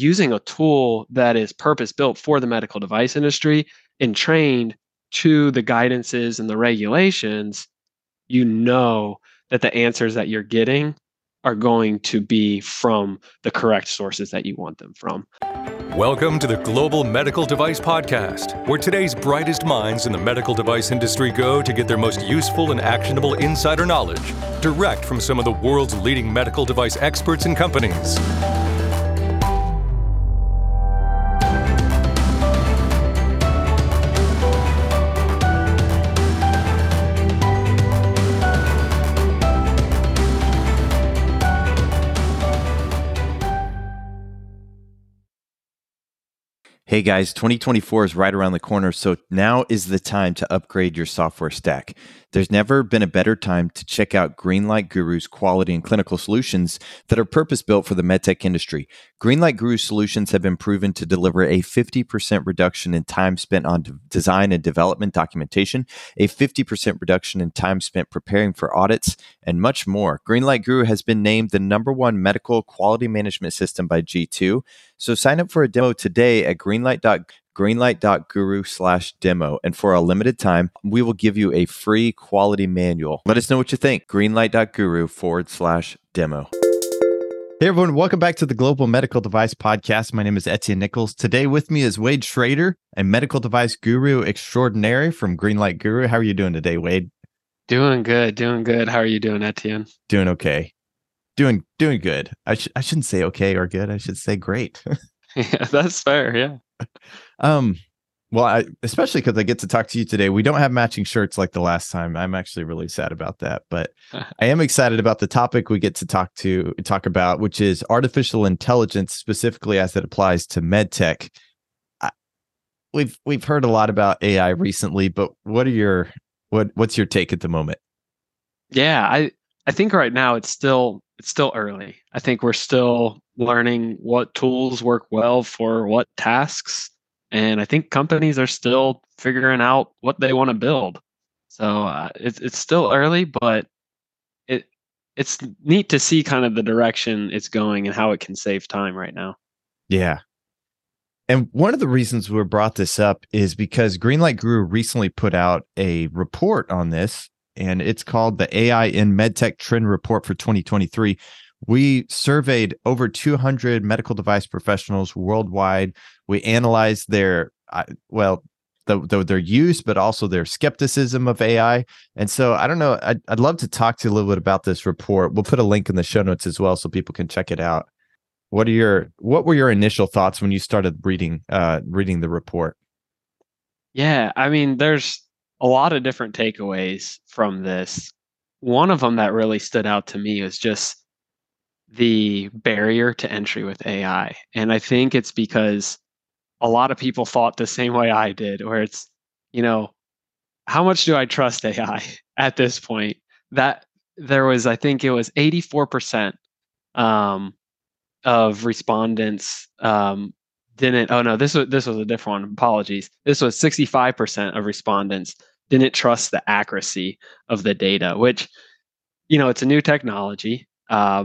using a tool that is purpose-built for the medical device industry and trained to the guidances and the regulations, you know that the answers that you're getting are going to be from the correct sources that you want them from. Welcome to the Global Medical Device Podcast, where today's brightest minds in the medical device industry go to get their most useful and actionable insider knowledge direct from some of the world's leading medical device experts and companies. Hey guys, 2024 is right around the corner, so now is the time to upgrade your software stack. There's never been a better time to check out Greenlight Guru's quality and clinical solutions that are purpose-built for the medtech industry. Greenlight Guru solutions have been proven to deliver a 50% reduction in time spent on design and development documentation, a 50% reduction in time spent preparing for audits, and much more. Greenlight Guru has been named the #1 medical quality management system by G2. So sign up for a demo today at greenlight.guru/demo. And for a limited time, we will give you a free quality manual. Let us know what you think. greenlight.guru/demo. Hey everyone, welcome back to the Global Medical Device Podcast. My name is Etienne Nichols. Today with me is Wade Schroeder, a medical device guru extraordinaire from Greenlight Guru. How are you doing today, Wade? Doing good. How are you doing, Etienne? Doing okay. Doing good. I shouldn't say okay or good. I should say great. Yeah, that's fair. Yeah. Especially because I get to talk to you today. We don't have matching shirts like the last time. I'm actually really sad about that, but I am excited about the topic we get to talk about, which is artificial intelligence, specifically as it applies to medtech. We've heard a lot about AI recently, but what's your take at the moment? Yeah, I think right now it's still early. I think we're still learning what tools work well for what tasks. And I think companies are still figuring out what they want to build. So it's still early, but it's neat to see kind of the direction it's going and how it can save time right now. Yeah. And one of the reasons we brought this up is because Greenlight Guru recently put out a report on this, and it's called the AI in MedTech Trend Report for 2023. We surveyed over 200 medical device professionals worldwide. We analyzed their use, but also their skepticism of AI. And so I don't know, I'd love to talk to you a little bit about this report. We'll put a link in the show notes as well so people can check it out. What were your initial thoughts when you started reading the report? Yeah, I mean, there's a lot of different takeaways from this. One of them that really stood out to me is just the barrier to entry with AI. And I think it's because a lot of people thought the same way I did, where it's, how much do I trust AI at this point? That there was, I think it was 84% of respondents this was a different one. Apologies. This was 65% of respondents didn't trust the accuracy of the data, which, it's a new technology. I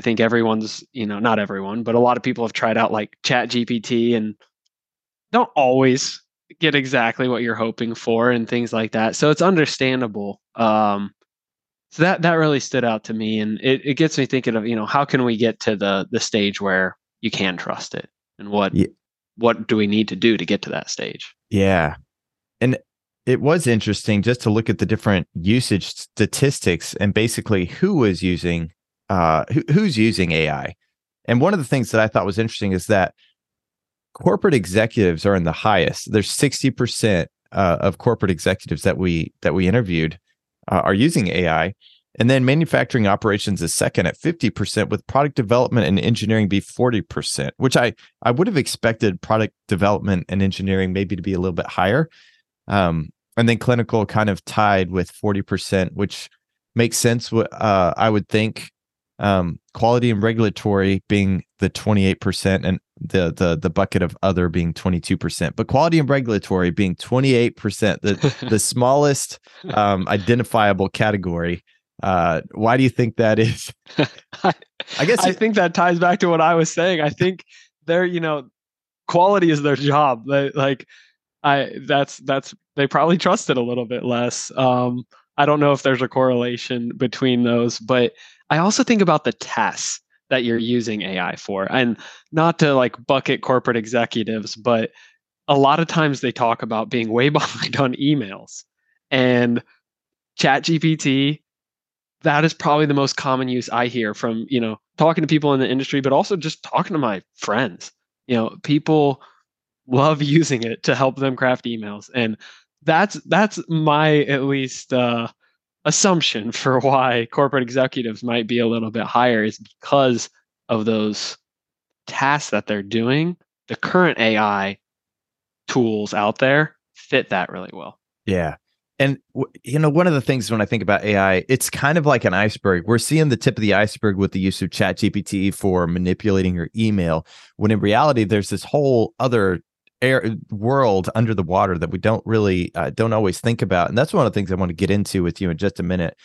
think everyone's, not everyone, but a lot of people have tried out like ChatGPT and don't always get exactly what you're hoping for and things like that. So it's understandable. So that really stood out to me, and it gets me thinking of, how can we get to the stage where you can trust it? And what do we need to do to get to that stage? Yeah. And it was interesting just to look at the different usage statistics and basically who's using AI. And one of the things that I thought was interesting is that corporate executives are in the highest. There's 60% of corporate executives that we interviewed are using AI. And then manufacturing operations is second at 50%, with product development and engineering be 40%, which I would have expected product development and engineering maybe to be a little bit higher. And then clinical kind of tied with 40%, which makes sense, I would think. Quality and regulatory being the 28% and the bucket of other being 22%, but quality and regulatory being 28%, the smallest identifiable category. Why do you think that is? I think that ties back to what I was saying. I think they're, you know, quality is their job. They, like, they probably trust it a little bit less. I don't know if there's a correlation between those, but I also think about the tasks that you're using AI for, and not to like bucket corporate executives, but a lot of times they talk about being way behind on emails, and ChatGPT, that is probably the most common use I hear from, you know, talking to people in the industry, but also just talking to my friends. You know, people love using it to help them craft emails. And that's my, at least, assumption for why corporate executives might be a little bit higher, is because of those tasks that they're doing. The current AI tools out there fit that really well. Yeah. And, you know, one of the things when I think about AI, it's kind of like an iceberg. We're seeing the tip of the iceberg with the use of ChatGPT for manipulating your email, when in reality, there's this whole other world under the water that we don't really, don't always think about. And that's one of the things I want to get into with you in just a minute,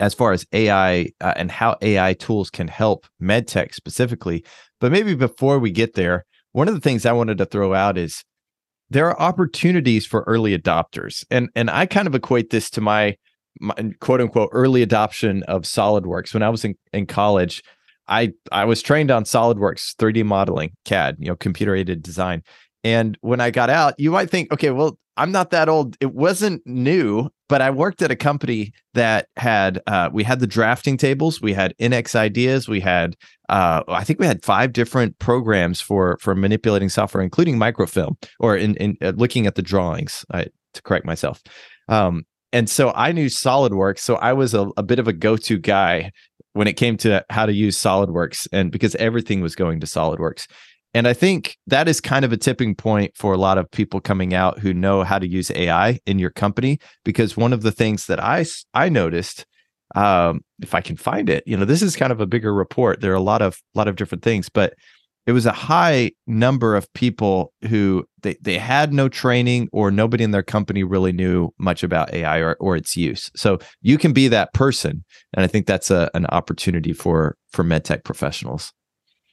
as far as AI and how AI tools can help medtech specifically. But maybe before we get there, one of the things I wanted to throw out is, there are opportunities for early adopters. And I kind of equate this to my quote unquote early adoption of SolidWorks. When I was in college, I was trained on SolidWorks, 3D modeling, CAD, you know, computer aided design. And when I got out, you might think, okay, well, I'm not that old. It wasn't new, but I worked at a company that had, we had the drafting tables, we had NX ideas, we had, I think we had 5 different programs for manipulating software, including microfilm, or in looking at the drawings, to correct myself. And so I knew SolidWorks, so I was a bit of a go-to guy when it came to how to use SolidWorks, and because everything was going to SolidWorks. And I think that is kind of a tipping point for a lot of people coming out who know how to use AI in your company, because one of the things that I noticed, if I can find it, you know, this is kind of a bigger report. There are a lot of different things, but it was a high number of people who they had no training, or nobody in their company really knew much about AI or its use. So you can be that person, and I think that's an opportunity for medtech professionals.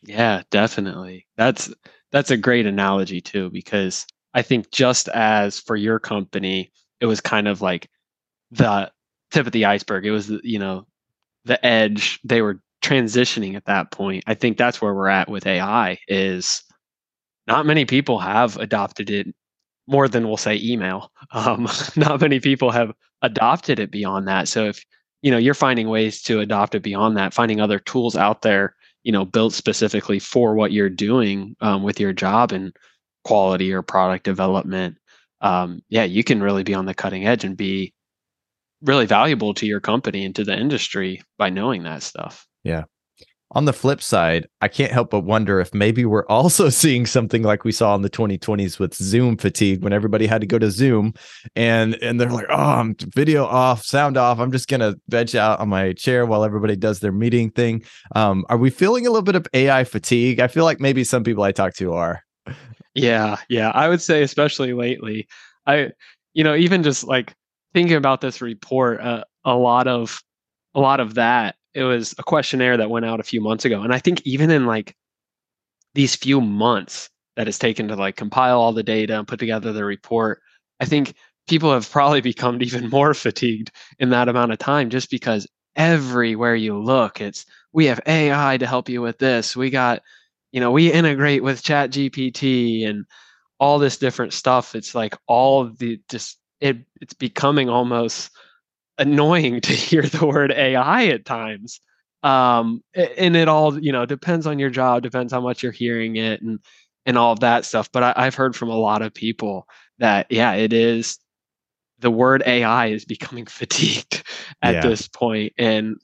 Yeah, definitely. That's a great analogy too, because I think just as for your company, it was kind of like the tip of the iceberg. It was, you know, the edge. They were transitioning at that point. I think that's where we're at with AI, is not many people have adopted it more than, we'll say, email. Not many people have adopted it beyond that. So if, you know, you're finding ways to adopt it beyond that, finding other tools out there, you know, built specifically for what you're doing with your job and quality or product development. Yeah, you can really be on the cutting edge and be really valuable to your company and to the industry by knowing that stuff. Yeah. On the flip side, I can't help but wonder if maybe we're also seeing something like we saw in the 2020s with Zoom fatigue, when everybody had to go to Zoom and they're like, oh, I'm video off, sound off. I'm just going to veg out on my chair while everybody does their meeting thing. Are we feeling a little bit of AI fatigue? I feel like maybe some people I talk to are. Yeah. I would say, especially lately, even just like thinking about this report, a lot of that, it was a questionnaire that went out a few months ago. And I think even in like these few months that it's taken to like compile all the data and put together the report, I think people have probably become even more fatigued in that amount of time, just because everywhere you look, it's, we have AI to help you with this. We got, you know, we integrate with ChatGPT and all this different stuff. It's like all the just, it's becoming almost annoying to hear the word AI at times. And it all, you know, depends on your job, depends how much you're hearing it and all of that stuff. But I've heard from a lot of people that, yeah, it is, the word AI is becoming fatigued at this point. And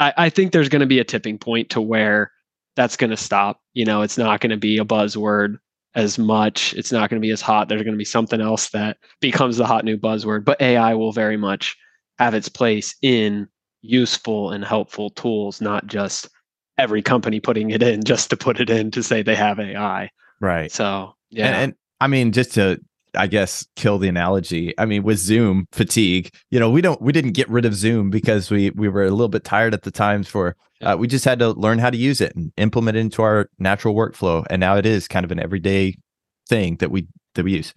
I think there's going to be a tipping point to where that's going to stop. You know, it's not going to be a buzzword as much. It's not going to be as hot. There's going to be something else that becomes the hot new buzzword, but AI will very much have its place in useful and helpful tools, not just every company putting it in just to put it in to say they have AI. Right. So, yeah. And I mean, just to, I guess, kill the analogy, I mean, with Zoom fatigue, you know, we didn't get rid of Zoom because we were a little bit tired at the time for We just had to learn how to use it and implement it into our natural workflow. And now it is kind of an everyday thing that we use.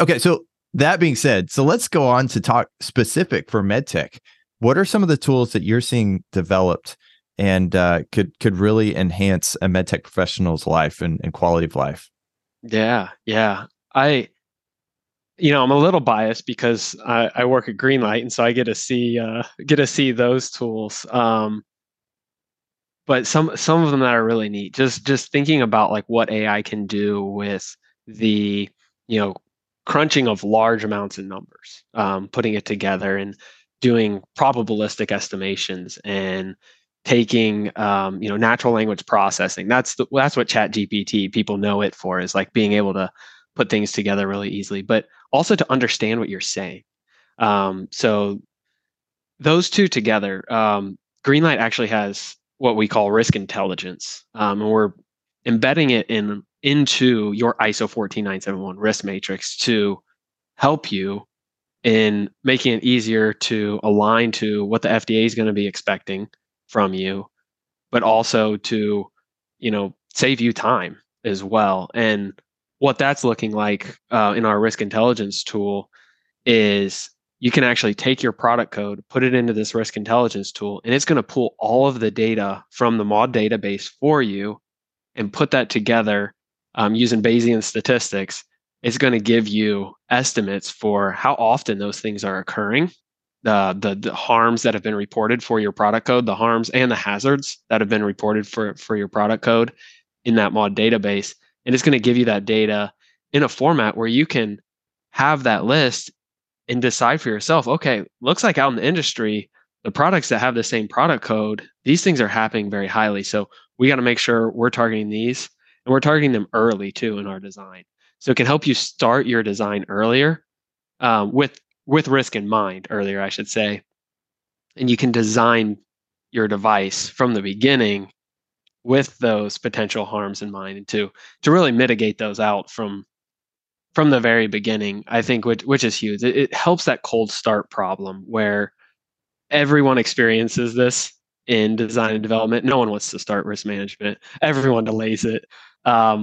Okay. So that being said, so let's go on to talk specific for MedTech. What are some of the tools that you're seeing developed and could really enhance a MedTech professional's life and quality of life? Yeah. I'm a little biased because I work at Greenlight, and so I get to see those tools. But some of them that are really neat. Just thinking about like what AI can do with the crunching of large amounts of numbers, putting it together and doing probabilistic estimations and taking natural language processing. That's what ChatGPT, people know it for, is like being able to put things together really easily, but also to understand what you're saying. So those two together, Greenlight actually has what we call risk intelligence. And we're embedding it into your ISO 14971 risk matrix to help you in making it easier to align to what the FDA is going to be expecting from you, but also to, save you time as well. And what that's looking like in our risk intelligence tool is you can actually take your product code, put it into this risk intelligence tool, and it's going to pull all of the data from the MAUDE database for you and put that together using Bayesian statistics. It's going to give you estimates for how often those things are occurring, the harms that have been reported for your product code, the harms and the hazards that have been reported for your product code in that MAUDE database. And it's going to give you that data in a format where you can have that list and decide for yourself, okay, looks like out in the industry, the products that have the same product code, these things are happening very highly. So we got to make sure we're targeting these, and we're targeting them early too in our design. So it can help you start your design earlier with risk in mind, earlier, I should say. And you can design your device from the beginning with those potential harms in mind, and to really mitigate those out from the very beginning, I think, which is huge. It helps that cold start problem where everyone experiences this in design and development. No one wants to start risk management. Everyone delays it,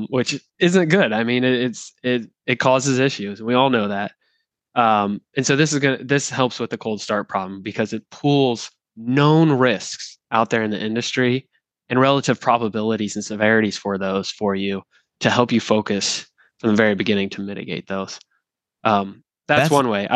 which isn't good. I mean, it causes issues, and we all know that. And so this helps with the cold start problem because it pulls known risks out there in the industry and relative probabilities and severities for those for you to help you focus from the very beginning to mitigate those. That's one way.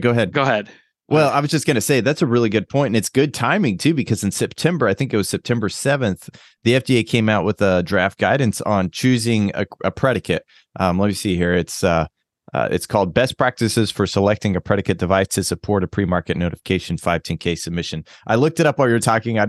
Go ahead. Well, I was just going to say that's a really good point, and it's good timing too, because in September, I think it was September 7th, the FDA came out with a draft guidance on choosing a predicate. Let me see here. It's called Best Practices for Selecting a Predicate Device to Support a Pre-Market Notification 510K Submission. I looked it up while you were talking. I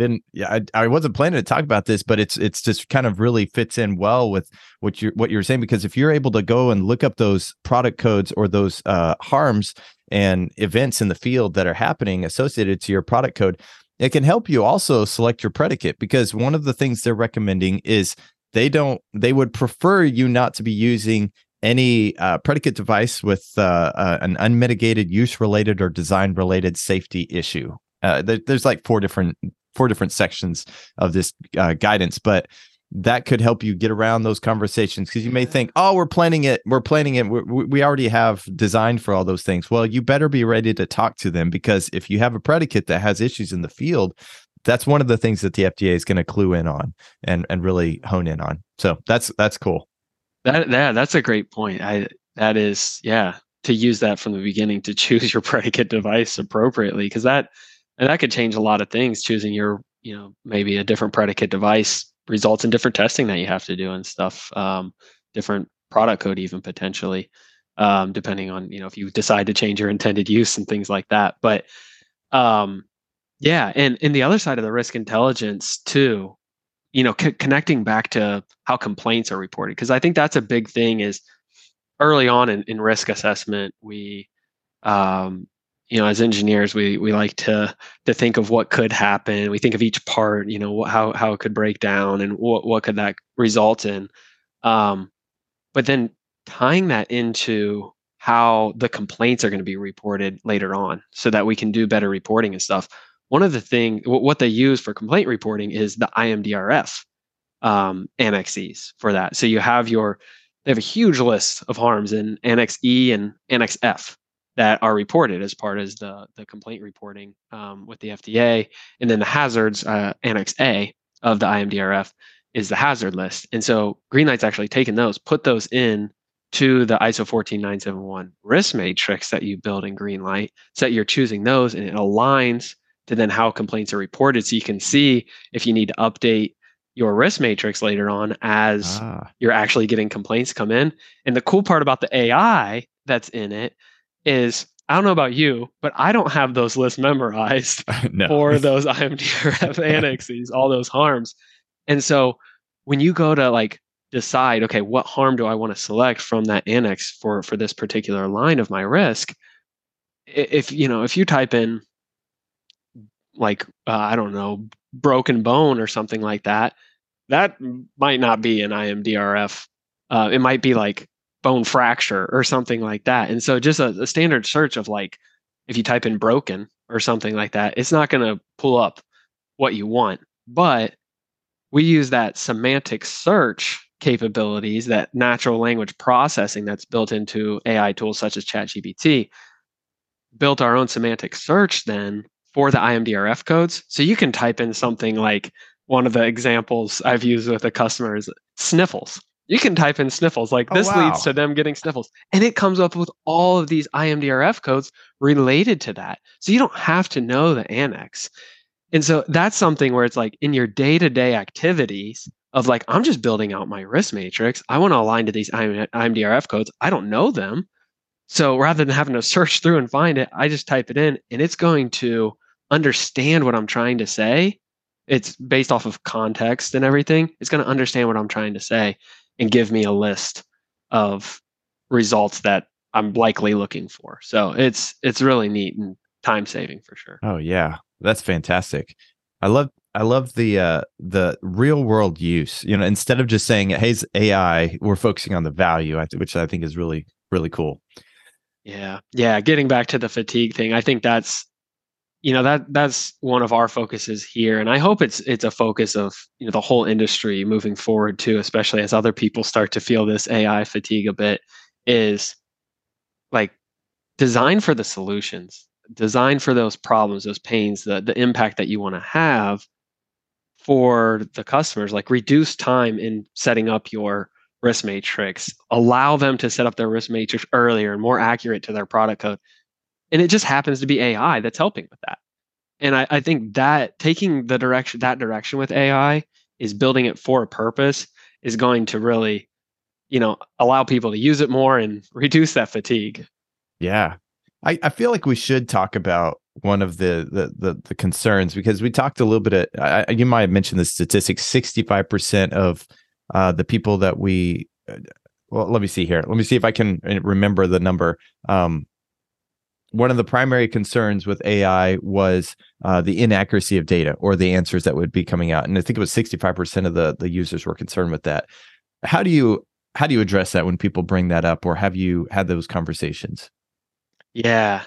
wasn't planning to talk about this, but it's just kind of really fits in well with what you're saying, because if you're able to go and look up those product codes or those harms and events in the field that are happening associated to your product code, it can help you also select your predicate, because one of the things they're recommending is they would prefer you not to be using any predicate device with an unmitigated use-related or design-related safety issue. There's like four different sections of this guidance, but that could help you get around those conversations, because you may think, oh, we're planning it. We already have designed for all those things. Well, you better be ready to talk to them, because if you have a predicate that has issues in the field, that's one of the things that the FDA is going to clue in on and really hone in on. So that's cool. That's a great point. To use that from the beginning to choose your predicate device appropriately, because that could change a lot of things. Choosing your, maybe a different predicate device results in different testing that you have to do and stuff, different product code even potentially, depending on, if you decide to change your intended use and things like that. But and the other side of the risk intelligence too, connecting back to how complaints are reported, because I think that's a big thing. Is early on in risk assessment, we, as engineers, we like to think of what could happen. We think of each part, how it could break down and what could that result in. But then tying that into how the complaints are going to be reported later on, so that we can do better reporting and stuff. One of the things, what they use for complaint reporting is the IMDRF Annex E's for that. So you have they have a huge list of harms in Annex E and Annex F that are reported as part of the complaint reporting with the FDA. And then the hazards, Annex A of the IMDRF is the hazard list. And so Greenlight's actually taken those, put those in to the ISO 14971 risk matrix that you build in Greenlight, so that you're choosing those and it aligns to then how complaints are reported. So you can see if you need to update your risk matrix later on as you're actually getting complaints come in. And the cool part about the AI that's in it is, I don't know about you, but I don't have those lists memorized for those IMDRF annexes, all those harms. And so when you go to like decide, okay, what harm do I want to select from that annex for this particular line of my risk? If you type in like, I don't know, broken bone or something like that, that might not be an IMDRF. It might be like bone fracture or something like that. And so just a standard search of like, if you type in broken or something like that, it's not going to pull up what you want. But we use that semantic search capabilities, that natural language processing that's built into AI tools such as ChatGPT, built our own semantic search then for the IMDRF codes. So you can type in something like, one of the examples I've used with a customer is sniffles. You can type in sniffles, like this leads to them getting sniffles. And it comes up with all of these IMDRF codes related to that. So you don't have to know the annex. And so that's something where it's like in your day-to-day activities of like, I'm just building out my risk matrix. I want to align to these IMDRF codes. I don't know them. So rather than having to search through and find it, I just type it in and it's going to understand what I'm trying to say. It's based off of context and everything. It's going to understand what I'm trying to say and give me a list of results that I'm likely looking for. So it's really neat and time saving for sure. Oh yeah. That's fantastic. I love the real world use, instead of just saying, hey, it's AI, we're focusing on the value, which I think is really, really cool. Yeah. Yeah. Getting back to the fatigue thing, I think that's, that's one of our focuses here. And I hope it's a focus of, the whole industry moving forward too, especially as other people start to feel this AI fatigue a bit, is like design for the solutions, design for those problems, those pains, the impact that you want to have for the customers, like reduce time in setting up your risk matrix, allow them to set up their risk matrix earlier and more accurate to their product code. And it just happens to be AI that's helping with that. And I think that taking that direction with AI is building it for a purpose is going to really, allow people to use it more and reduce that fatigue. Yeah. I feel like we should talk about one of the concerns, because we talked a little bit of, you might have mentioned the statistic, 65% of the people that let me see here. Let me see if I can remember the number. One of the primary concerns with AI was the inaccuracy of data or the answers that would be coming out. And I think it was 65% of the users were concerned with that. How do you address that when people bring that up, or have you had those conversations? Yeah.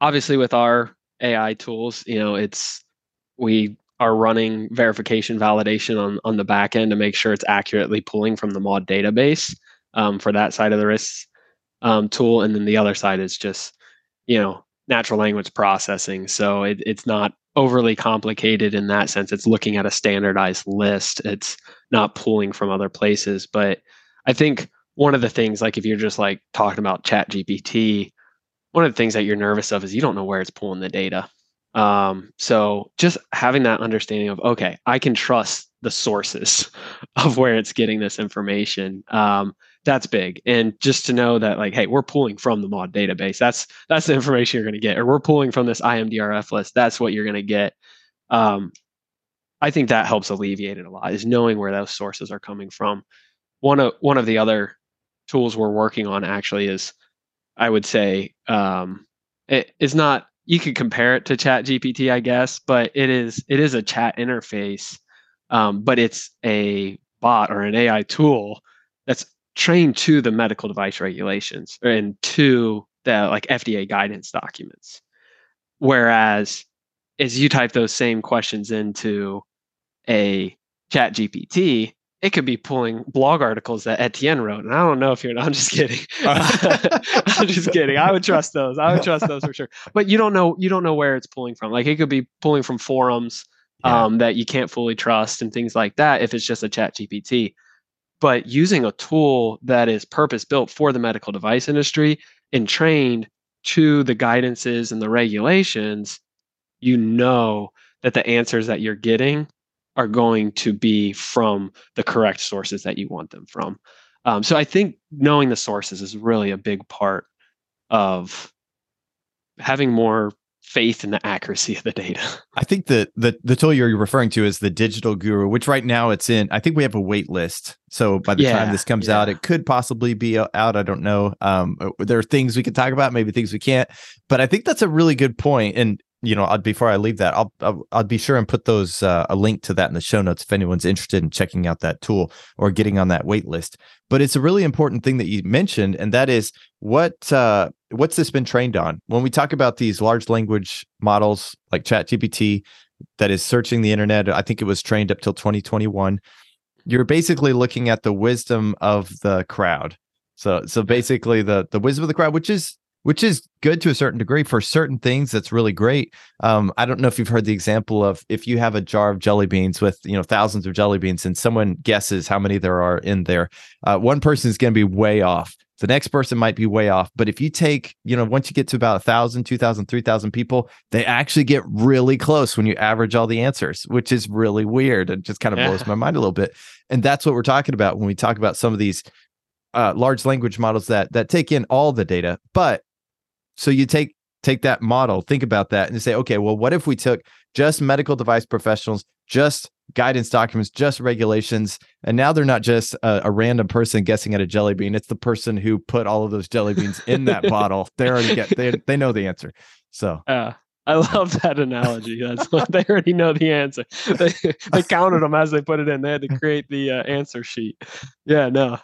Obviously with our AI tools, we are running verification validation on the back end to make sure it's accurately pulling from the MAUDE database for that side of the risk tool. And then the other side is just, natural language processing. So it's not overly complicated in that sense. It's looking at a standardized list. It's not pulling from other places. But I think one of the things, like if you're just like talking about ChatGPT, one of the things that you're nervous of is you don't know where it's pulling the data. So just having that understanding of, okay, I can trust the sources of where it's getting this information. That's big. And just to know that like, hey, we're pulling from the MAUDE database. That's the information you're going to get, or we're pulling from this IMDRF list. That's what you're going to get. I think that helps alleviate it a lot, is knowing where those sources are coming from. One of the other tools we're working on actually is, I would say, it's not, you could compare it to ChatGPT, I guess, but it is a chat interface, but it's a bot or an AI tool that's trained to the medical device regulations and to the FDA guidance documents. Whereas as you type those same questions into a ChatGPT, it could be pulling blog articles that Etienne wrote. And I don't know if you're, I'm just kidding. I'm just kidding. I would trust those. I would trust those for sure. But you don't know where it's pulling from. Like it could be pulling from forums that you can't fully trust and things like that if it's just a ChatGPT. But using a tool that is purpose-built for the medical device industry and trained to the guidances and the regulations, you know that the answers that you're getting are going to be from the correct sources that you want them from. So I think knowing the sources is really a big part of having more faith in the accuracy of the data. I think the tool you're referring to is the Digital Guru, which right now it's in, I think we have a wait list. So by the time this comes out, it could possibly be out. I don't know. There are things we could talk about, maybe things we can't, but I think that's a really good point. And you know, before I leave that, I'll be sure and put those a link to that in the show notes if anyone's interested in checking out that tool or getting on that wait list. But it's a really important thing that you mentioned, and that is what's this been trained on? When we talk about these large language models like ChatGPT that is searching the internet, I think it was trained up till 2021. You're basically looking at the wisdom of the crowd. So basically the wisdom of the crowd, which is good to a certain degree for certain things. That's really great. I don't know if you've heard the example of if you have a jar of jelly beans with, you know, thousands of jelly beans and someone guesses how many there are in there, one person is going to be way off. The next person might be way off. But if you take, you know, once you get to about 1,000, 2,000, 3,000 people, they actually get really close when you average all the answers, which is really weird and just kind of blows my mind a little bit. And that's what we're talking about when we talk about some of these large language models that take in all the data. But so you take that model, think about that, and you say, okay, well, what if we took just medical device professionals, just guidance documents, just regulations, and now they're not just a random person guessing at a jelly bean. It's the person who put all of those jelly beans in that bottle. They know the answer. So I love that analogy. That's what they already know the answer. They counted them as they put it in. They had to create the answer sheet. Yeah, no.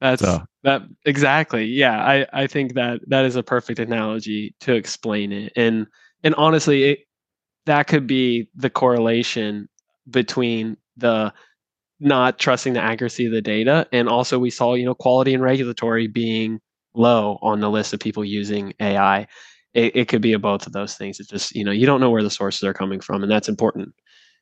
That's so. That exactly. Yeah. I think that is a perfect analogy to explain it. And honestly, that could be the correlation between the not trusting the accuracy of the data. And also we saw, you know, quality and regulatory being low on the list of people using AI. It could be both of those things. It's just, you know, you don't know where the sources are coming from, and that's important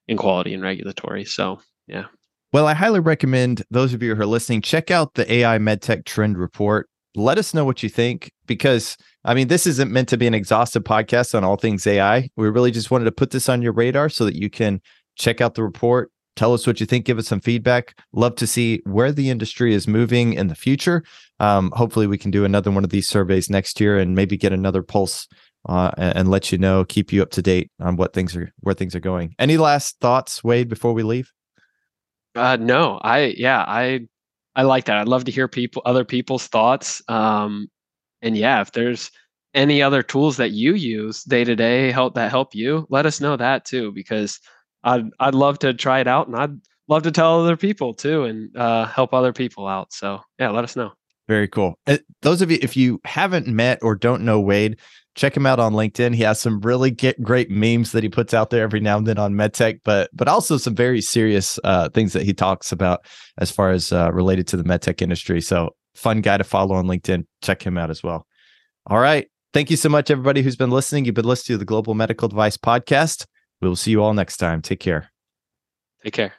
in quality and regulatory. So, yeah. Well, I highly recommend those of you who are listening, check out the AI MedTech Trend Report. Let us know what you think, because, I mean, this isn't meant to be an exhaustive podcast on all things AI. We really just wanted to put this on your radar so that you can check out the report, tell us what you think, give us some feedback. Love to see where the industry is moving in the future. Hopefully, we can do another one of these surveys next year and maybe get another pulse and let you know, keep you up to date on where things are going. Any last thoughts, Wade, before we leave? No, I like that. I'd love to hear other people's thoughts. And yeah, if there's any other tools that you use day to day help you, let us know that too, because I'd love to try it out, and I'd love to tell other people too, and help other people out. So yeah, let us know. Very cool. Those of you, if you haven't met or don't know Wade, check him out on LinkedIn. He has some really great memes that he puts out there every now and then on MedTech, but also some very serious things that he talks about as far as related to the MedTech industry. So fun guy to follow on LinkedIn. Check him out as well. All right. Thank you so much, everybody who's been listening. You've been listening to the Global Medical Device Podcast. We will see you all next time. Take care. Take care.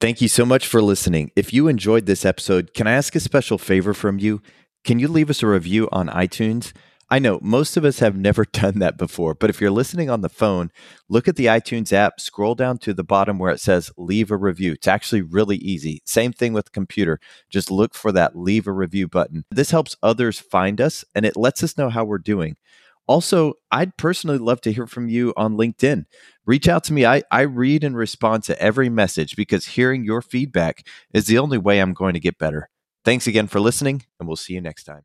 Thank you so much for listening. If you enjoyed this episode, can I ask a special favor from you? Can you leave us a review on iTunes? I know most of us have never done that before, but if you're listening on the phone, look at the iTunes app, scroll down to the bottom where it says leave a review. It's actually really easy. Same thing with the computer. Just look for that leave a review button. This helps others find us, and it lets us know how we're doing. Also, I'd personally love to hear from you on LinkedIn. Reach out to me. I read and respond to every message, because hearing your feedback is the only way I'm going to get better. Thanks again for listening, and we'll see you next time.